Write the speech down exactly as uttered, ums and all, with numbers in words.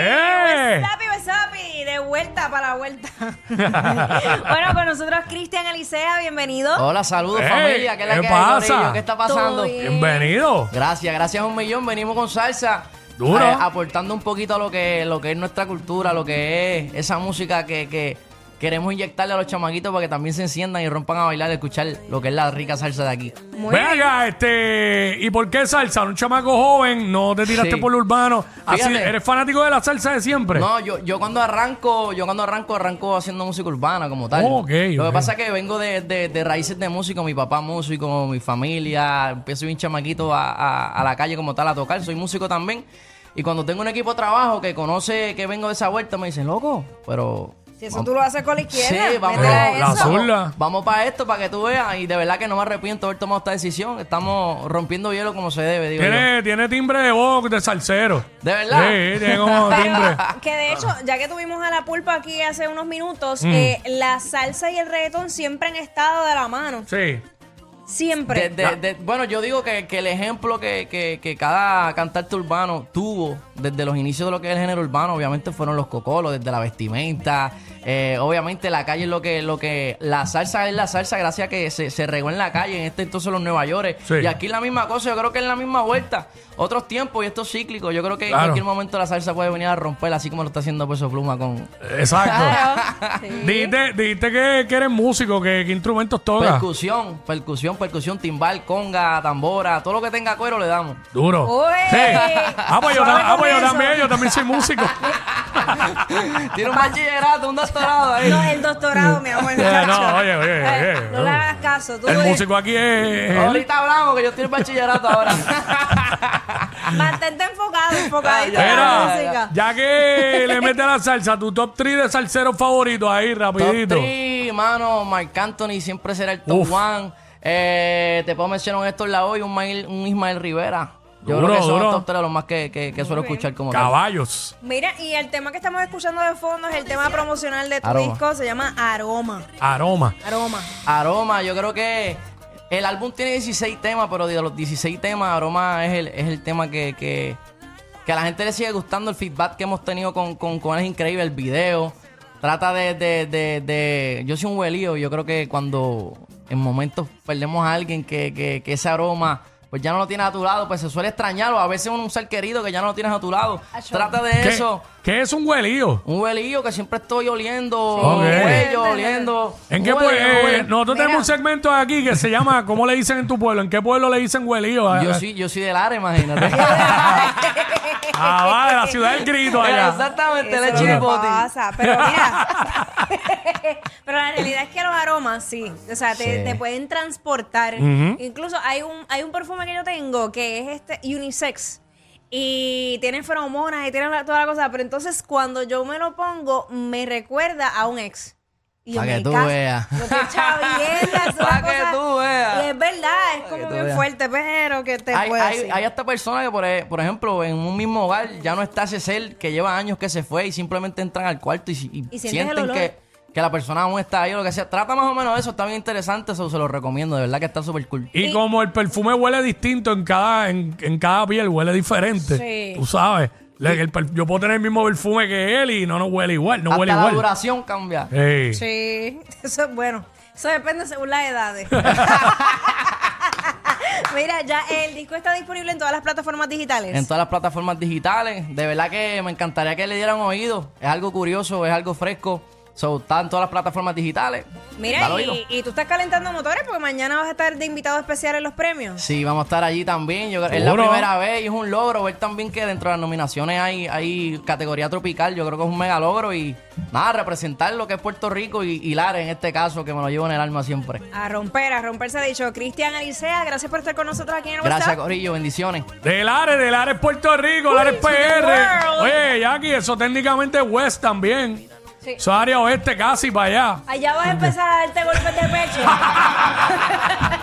¡Hey! ¡Wasabi, wasabi! De vuelta para la vuelta. Bueno, con nosotros Cristian Alicea, bienvenido. Hola, saludos, hey, familia. ¿Qué, ¿qué pasa? ¿Qué está pasando? Bienvenido. Gracias, gracias a un millón. Venimos con salsa. Duro. Eh, aportando un poquito a lo que, lo que es nuestra cultura, lo que es esa música que... que queremos inyectarle a los chamaquitos para que también se enciendan y rompan a bailar, a escuchar lo que es la rica salsa de aquí. Venga, este... ¿Y por qué salsa? Un chamaco joven, no te tiraste sí. por lo urbano. Así, ¿eres fanático de la salsa de siempre? No, yo, yo cuando arranco, yo cuando arranco, arranco haciendo música urbana como tal. Oh, okay, lo okay. que pasa es que vengo de, de, de raíces de músico, mi papá músico, mi familia. Empiezo bien chamaquito a, a, a la calle como tal a tocar, soy músico también. Y cuando tengo un equipo de trabajo que conoce que vengo de esa vuelta, me dicen, loco, pero... Si eso vamos. Tú lo haces con la izquierda. Sí, vamos a eso. La vamos para esto, para que tú veas. Y de verdad que no me arrepiento de haber tomado esta decisión. Estamos rompiendo hielo como se debe, digo. Tiene, tiene timbre de voz de salsero. ¿De verdad? Sí, tiene como timbre. Que de hecho, ya que tuvimos a La Pulpa aquí hace unos minutos, mm. eh, la salsa y el reggaetón siempre han estado de la mano. Sí. Siempre. De, de, de, bueno, yo digo que, que el ejemplo que, que, que cada cantante urbano tuvo desde los inicios de lo que es el género urbano, obviamente fueron los cocolos, desde la vestimenta. Eh, obviamente la calle es lo que, lo que... La salsa es la salsa gracias a que se, se regó en la calle, en este entonces los Nueva York. Sí. Y aquí la misma cosa, yo creo que es la misma vuelta. Otros tiempos y esto es cíclico. Yo creo que claro. en cualquier momento la salsa puede venir a romper, así como lo está haciendo Peso Pluma con... Exacto. Sí. Dijiste, dijiste que, que eres músico, que, que instrumentos tocas. Percusión, percusión. Percusión, timbal, conga, tambora, todo lo que tenga cuero le damos. Duro. Sí. Ah, pues yo, ah, pues yo también, yo también soy músico. Tiene un bachillerato, un doctorado ahí. No, el doctorado, mi amor. Yeah, no, oye, oye, oye, oye. No le hagas caso. Tú el oye. músico aquí es... Ahorita hablamos que yo estoy en bachillerato ahora. Mantente enfocado, enfocadito. Mira, ya que le metes la salsa, tu top tres de salseros favoritos ahí, rapidito. Top tres, mano, Marc Anthony siempre será el top uno. Eh, te puedo mencionar un Héctor Lavoe y un, Mail, un Ismael Rivera. Yo duro, creo que son los top tres de los más que, que, que suelo bien. escuchar como caballos. Tal. Mira, y el tema que estamos escuchando de fondo es el tema promocional de tu Aroma. disco, se llama Aroma. Aroma. Aroma. Aroma, yo creo que el álbum tiene dieciséis temas, pero de los dieciséis temas, Aroma es el, es el tema que, que, que a la gente le sigue gustando. El feedback que hemos tenido con, con, con él es increíble, el video. Trata de, de, de, de... Yo soy un huelío, yo creo que cuando... En momentos perdemos a alguien que, que, que ese aroma pues ya no lo tienes a tu lado, pues se suele extrañar, o a veces un, un ser querido que ya no lo tienes a tu lado. Achó. Trata de ¿Qué, eso. ¿Qué es un huelío? Un huelío que siempre estoy oliendo, sí. okay. huello, oliendo. ¿En qué pueblo? Eh, nosotros Mira. tenemos un segmento aquí que se llama ¿cómo le dicen en tu pueblo? ¿En qué pueblo le dicen huelío? Yo soy, yo soy de Lares, imagínate. Ah, vale, la ciudad del grito allá. Exactamente, le eché el botín. Pero mira, pero la realidad es que los aromas, sí, o sea, sí. Te, te pueden transportar. Uh-huh. Incluso hay un, hay un perfume que yo tengo que es este unisex y tiene feromonas y tiene toda la cosa, pero entonces cuando yo me lo pongo me recuerda a un ex. Para que tú veas. Para que tú veas. Y es verdad, es como bien fuerte, pero que te puede decir. Hay hasta personas que, por, por ejemplo, en un mismo hogar ya no está ese ser que lleva años que se fue y simplemente entran al cuarto y, y, ¿Y sienten que, que la persona aún está ahí o lo que sea. Trata más o menos eso, está bien interesante, eso se lo recomiendo, de verdad que está súper cool. Y, y como el perfume huele distinto en cada, en, en cada piel, huele diferente. Sí. Tú sabes. El, yo puedo tener el mismo perfume que él y no nos huele igual, no Hasta huele la igual. La duración cambia. Hey. Sí, eso es bueno. Eso depende según las edades. Mira, ya el disco está disponible en todas las plataformas digitales. En todas las plataformas digitales. De verdad que me encantaría que le dieran oído. Es algo curioso, es algo fresco. So, está en todas las plataformas digitales. Mira, y, y tú estás calentando motores porque mañana vas a estar de invitado especial en los premios. Sí, vamos a estar allí también. Yo, es la primera vez y es un logro ver también que dentro de las nominaciones hay, hay categoría tropical. Yo creo que es un mega logro y nada, representar lo que es Puerto Rico y, y Lares en este caso, que me lo llevo en el alma siempre. A romper, a romperse dicho. Cristian Alicea, gracias por estar con nosotros aquí en el WhatsApp. Gracias, Corillo, bendiciones. De Lares, de Lares Puerto Rico, Lares P R. Oye, Jacky, eso técnicamente West también. Sí. Eso es área oeste casi para allá. Allá vas a empezar a darte golpes de pecho.